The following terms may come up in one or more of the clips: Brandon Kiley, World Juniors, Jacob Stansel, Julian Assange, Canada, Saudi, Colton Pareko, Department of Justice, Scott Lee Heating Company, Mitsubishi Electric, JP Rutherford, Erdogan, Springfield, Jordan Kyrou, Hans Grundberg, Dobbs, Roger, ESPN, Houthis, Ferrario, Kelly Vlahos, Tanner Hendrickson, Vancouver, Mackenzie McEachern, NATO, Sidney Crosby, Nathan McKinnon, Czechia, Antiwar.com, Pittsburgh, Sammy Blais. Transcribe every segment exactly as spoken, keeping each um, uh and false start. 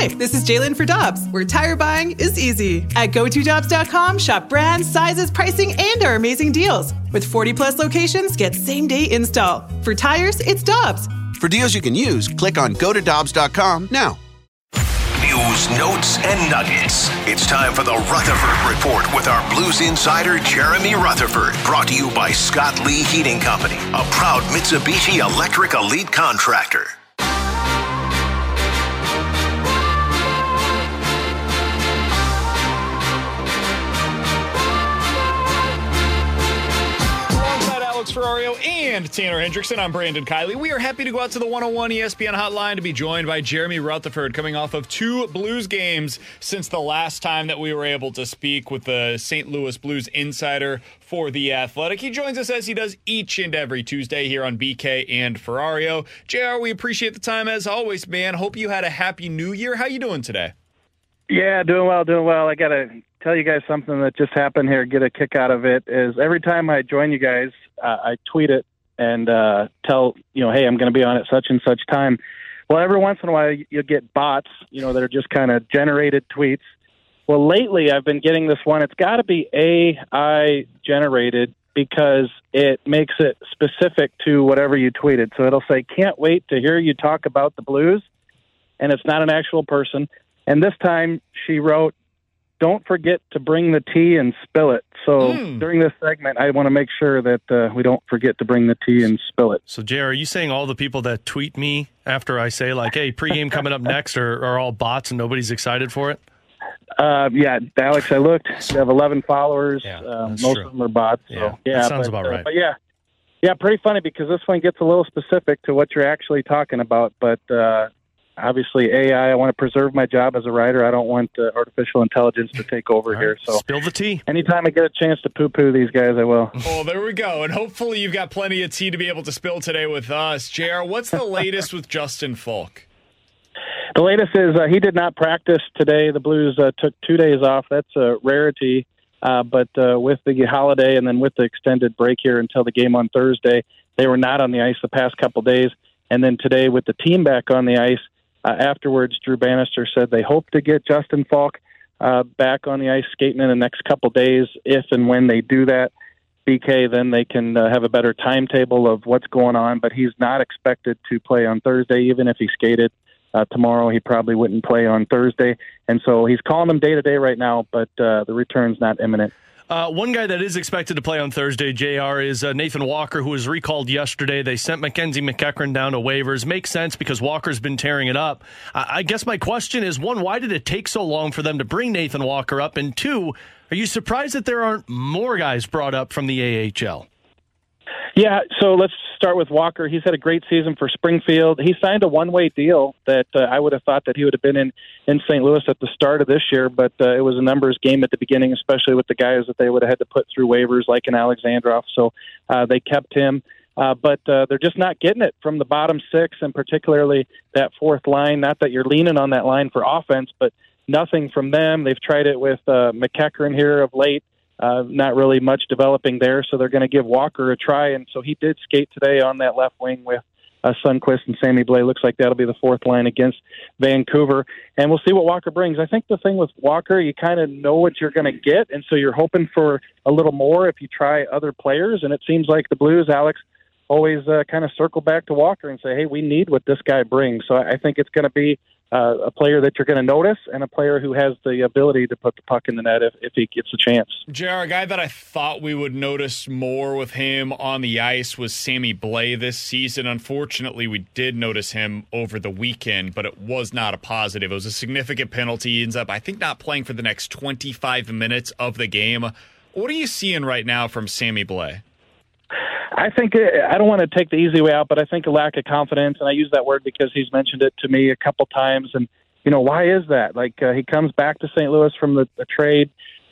Hi, this is Jalen for Dobbs, where tire buying is easy. At Go To Dobbs dot com, shop brands, sizes, pricing, and our amazing deals. With forty-plus locations, get same-day install. For tires, it's Dobbs. For deals you can use, click on Go To Dobbs dot com now. News, notes, and nuggets. It's time for the Rutherford Report with our Blues insider, Jeremy Rutherford. Brought to you by Scott Lee Heating Company, a proud Mitsubishi Electric elite contractor. Ferrario and Tanner Hendrickson. I'm Brandon Kiley. We are happy to go out to the one oh one E S P N hotline to be joined by Jeremy Rutherford, coming off of two Blues games since the last time that we were able to speak with the Saint Louis Blues insider for The Athletic. He joins us as he does each and every Tuesday here on B K and Ferrario. J R, we appreciate the time as always, man. Hope you had a happy new year. How you doing today? Yeah, doing well, doing well. I got to tell you guys something that just happened here, get a kick out of it, is every time I join you guys, uh, I tweet it and uh, tell, you know, hey, I'm going to be on at such and such time. Well, every once in a while, you'll get bots, you know, that are just kind of generated tweets. Well, lately, I've been getting this one. It's got to be A I generated because it makes it specific to whatever you tweeted. So it'll say, can't wait to hear you talk about the Blues, and it's not an actual person. And this time, she wrote, don't forget to bring the tea and spill it. So mm. during this segment, I want to make sure that uh, we don't forget to bring the tea and spill it. So, J R, are you saying all the people that tweet me after I say, like, hey, pregame coming up next are, are all bots and nobody's excited for it? Uh, yeah, Alex, I looked. You have eleven followers. Yeah, uh, most true. of them are bots. So, yeah, yeah that sounds but, about right. Uh, but, yeah. Yeah, pretty funny because this one gets a little specific to what you're actually talking about, but... Uh, Obviously, A I, I want to preserve my job as a writer. I don't want uh, artificial intelligence to take over right. here. So spill the tea. Anytime I get a chance to poo-poo these guys, I will. Oh, there we go. And hopefully you've got plenty of tea to be able to spill today with us. J R, what's the latest with Justin Falk? The latest is uh, he did not practice today. The Blues uh, took two days off. That's a rarity. Uh, but uh, with the holiday and then with the extended break here until the game on Thursday, they were not on the ice the past couple days. And then today with the team back on the ice, Uh, afterwards, Drew Bannister said they hope to get Justin Falk uh, back on the ice skating in the next couple days. If and when they do that, B K, then they can uh, have a better timetable of what's going on. But he's not expected to play on Thursday. Even if he skated uh, tomorrow, he probably wouldn't play on Thursday. And so he's calling them day-to-day right now, but uh, the return's not imminent. Uh, one guy that is expected to play on Thursday, J R, is uh, Nathan Walker, who was recalled yesterday. They sent Mackenzie McEachern down to waivers. Makes sense because Walker's been tearing it up. I-, I guess my question is, one, why did it take so long for them to bring Nathan Walker up? And two, are you surprised that there aren't more guys brought up from the A H L? Yeah, so let's start with Walker. He's had a great season for Springfield. He signed a one-way deal that uh, I would have thought that he would have been in, in Saint Louis at the start of this year, but uh, it was a numbers game at the beginning, especially with the guys that they would have had to put through waivers like an Alexandrov. So uh, they kept him, uh, but uh, they're just not getting it from the bottom six and particularly that fourth line. Not that you're leaning on that line for offense, but nothing from them. They've tried it with uh, McEachern here of late. Uh, not really much developing there, so they're going to give Walker a try. And so he did skate today on that left wing with uh, Sundquist and Sammy Blais. Looks like that'll be the fourth line against Vancouver. And we'll see what Walker brings. I think the thing with Walker, you kind of know what you're going to get, and so you're hoping for a little more if you try other players. And it seems like the Blues, Alex, always uh, kind of circle back to Walker and say, hey, we need what this guy brings. So I think it's going to be Uh, a player that you're going to notice and a player who has the ability to put the puck in the net if, if he gets a chance. J R, a guy that I thought we would notice more with him on the ice was Sammy Blais this season. Unfortunately, we did notice him over the weekend, but it was not a positive. It was a significant penalty. He ends up, I think, not playing for the next twenty-five minutes of the game. What are you seeing right now from Sammy Blais? I think I don't want to take the easy way out, but I think a lack of confidence, and I use that word because he's mentioned it to me a couple times. And, you know, why is that? Like, uh, he comes back to Saint Louis from the, the trade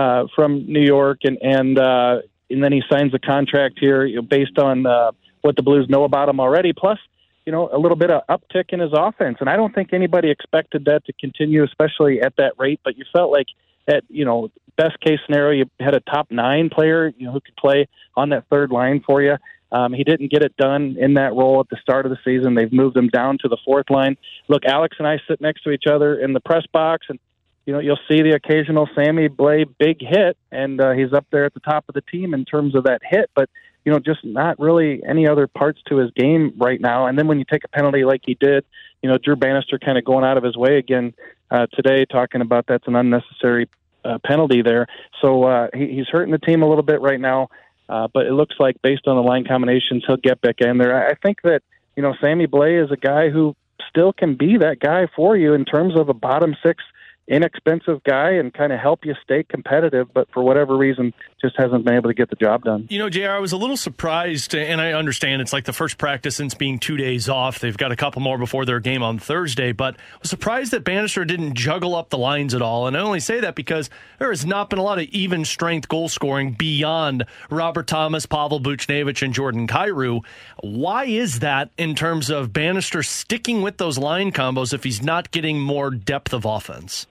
uh, from New York, and and, uh, and then he signs the contract here, you know, based on uh, what the Blues know about him already, plus, you know, a little bit of uptick in his offense. And I don't think anybody expected that to continue, especially at that rate, but you felt like, at, you know, best case scenario, you had a top nine player, you know, who could play on that third line for you. Um, he didn't get it done in that role at the start of the season. They've moved him down to the fourth line. Look, Alex and I sit next to each other in the press box, and you know, you'll see the occasional Sammy Blais big hit, and uh, he's up there at the top of the team in terms of that hit, but, you know, just not really any other parts to his game right now. And then when you take a penalty like he did, you know, Drew Bannister kind of going out of his way again uh, today, talking about that's an unnecessary uh, penalty there. So uh, he, he's hurting the team a little bit right now, uh, but it looks like based on the line combinations, he'll get back in there. I think that, you know, Sammy Blais is a guy who still can be that guy for you in terms of a bottom six inexpensive guy and kind of help you stay competitive, but for whatever reason just hasn't been able to get the job done. You know, J R, I was a little surprised, and I understand it's like the first practice since being two days off. They've got a couple more before their game on Thursday, but I was surprised that Bannister didn't juggle up the lines at all. And I only say that because there has not been a lot of even strength goal scoring beyond Robert Thomas, Pavel Buchnevich, and Jordan Kyrou. Why is that in terms of Bannister sticking with those line combos if he's not getting more depth of offense?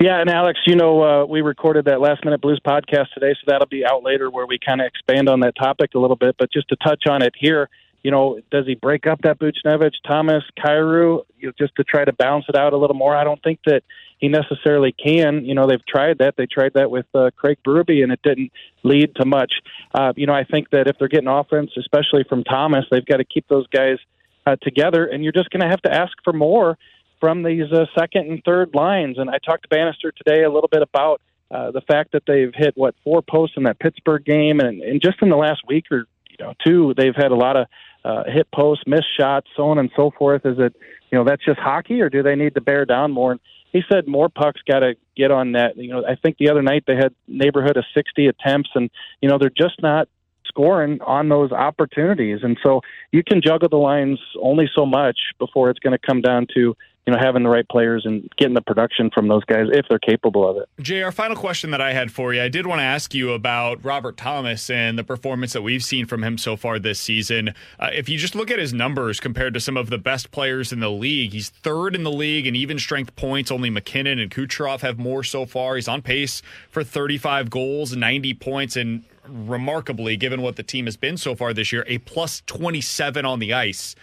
Yeah, and Alex, you know, uh, we recorded that Last Minute Blues podcast today, so that'll be out later where we kind of expand on that topic a little bit. But just to touch on it here, you know, does he break up that Buchnevich, Thomas, Kyrou, you know, just to try to balance it out a little more? I don't think that he necessarily can. You know, they've tried that. They tried that with uh, Craig Berube, and it didn't lead to much. Uh, you know, I think that if they're getting offense, especially from Thomas, they've got to keep those guys uh, together, and you're just going to have to ask for more from these uh, second and third lines. And I talked to Bannister today a little bit about uh, the fact that they've hit, what, four posts in that Pittsburgh game, and, and just in the last week or you know two, they've had a lot of uh, hit posts, missed shots, so on and so forth. Is it, you know, that's just hockey, or do they need to bear down more? And he said more pucks got to get on net. You know, I think the other night they had neighborhood of sixty attempts, and, you know, they're just not scoring on those opportunities. And so you can juggle the lines only so much before it's going to come down to, you know, having the right players and getting the production from those guys if they're capable of it. J R, final question that I had for you. I did want to ask you about Robert Thomas and the performance that we've seen from him so far this season. Uh, if you just look at his numbers compared to some of the best players in the league, he's third in the league in even strength points. Only McKinnon and Kucherov have more so far. He's on pace for thirty-five goals, ninety points, and remarkably, given what the team has been so far this year, a plus twenty-seven on the ice.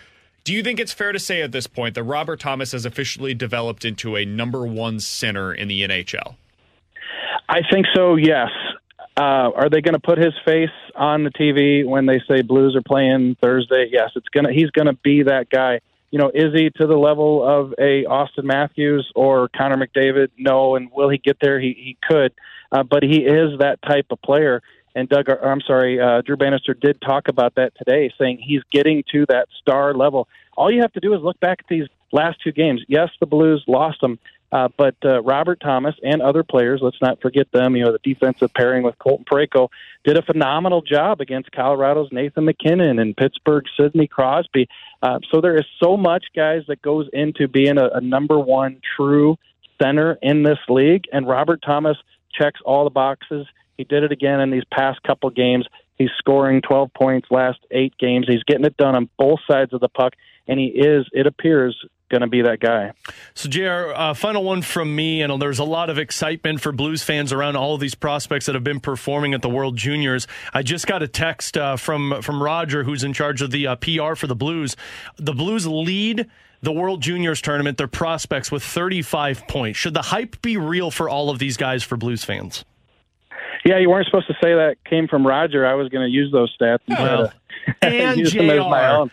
Do you think it's fair to say at this point that Robert Thomas has officially developed into a number one center in the N H L? I think so, yes. Uh, are they going to put his face on the T V when they say Blues are playing Thursday? Yes, it's gonna. He's going to be that guy. You know, is he to the level of a Auston Matthews or Connor McDavid? No, and will he get there? He, he could, uh, but he is that type of player. And Doug, I'm sorry, uh, Drew Bannister did talk about that today, saying he's getting to that star level. All you have to do is look back at these last two games. Yes, the Blues lost them, uh, but uh, Robert Thomas and other players, let's not forget them, you know, the defensive pairing with Colton Pareko, did a phenomenal job against Colorado's Nathan McKinnon and Pittsburgh's Sidney Crosby. Uh, so there is so much, guys, that goes into being a, a number one true center in this league, and Robert Thomas checks all the boxes. He did it again in these past couple games. He's scoring twelve points last eight games. He's getting it done on both sides of the puck, and he is, it appears, going to be that guy. So, J R, uh, final one from me, and there's a lot of excitement for Blues fans around all of these prospects that have been performing at the World Juniors. I just got a text uh, from, from Roger, who's in charge of the uh, P R for the Blues. The Blues lead the World Juniors tournament, their prospects, with thirty-five points. Should the hype be real for all of these guys for Blues fans? Yeah, you weren't supposed to say that came from Roger. I was going to use those stats. Well, and use them as my own.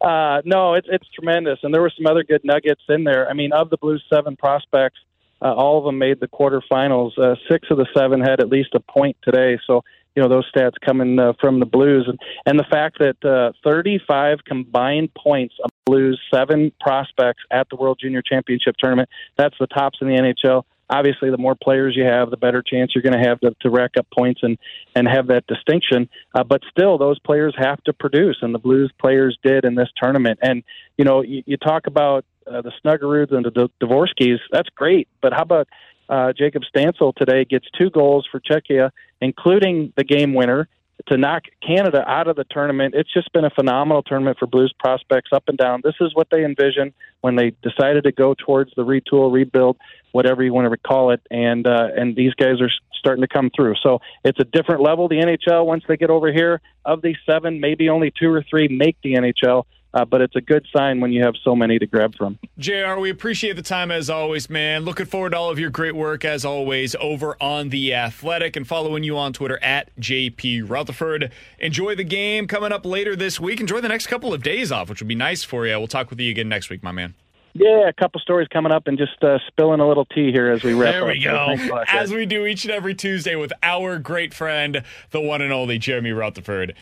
uh, no, it's it's tremendous. And there were some other good nuggets in there. I mean, of the Blues' seven prospects, uh, all of them made the quarterfinals. Uh, six of the seven had at least a point today. So, you know, those stats coming uh, from the Blues. And, and the fact that uh, thirty-five combined points of Blues' seven prospects at the World Junior Championship Tournament, that's the tops in the N H L. Obviously, the more players you have, the better chance you're going to have to, to rack up points and, and have that distinction. Uh, but still, those players have to produce, and the Blues players did in this tournament. And, you know, you, you talk about uh, the Snuggaroos and the D- Dvorskys. That's great. But how about uh, Jacob Stansel today gets two goals for Czechia, including the game winner, to knock Canada out of the tournament. It's just been a phenomenal tournament for Blues prospects up and down. This is what they envisioned when they decided to go towards the retool, rebuild, whatever you want to call it. And uh, and these guys are starting to come through. So it's a different level. The N H L, once they get over here, of these seven, maybe only two or three make the N H L. Uh, but it's a good sign when you have so many to grab from. J R, we appreciate the time as always, man. Looking forward to all of your great work as always over on The Athletic, and following you on Twitter at J P Rutherford. Enjoy the game coming up later this week. Enjoy the next couple of days off, which will be nice for you. We'll talk with you again next week, my man. Yeah, a couple stories coming up, and just uh, spilling a little tea here as we wrap up. There we go. As we do each and every Tuesday with our great friend, the one and only Jeremy Rutherford.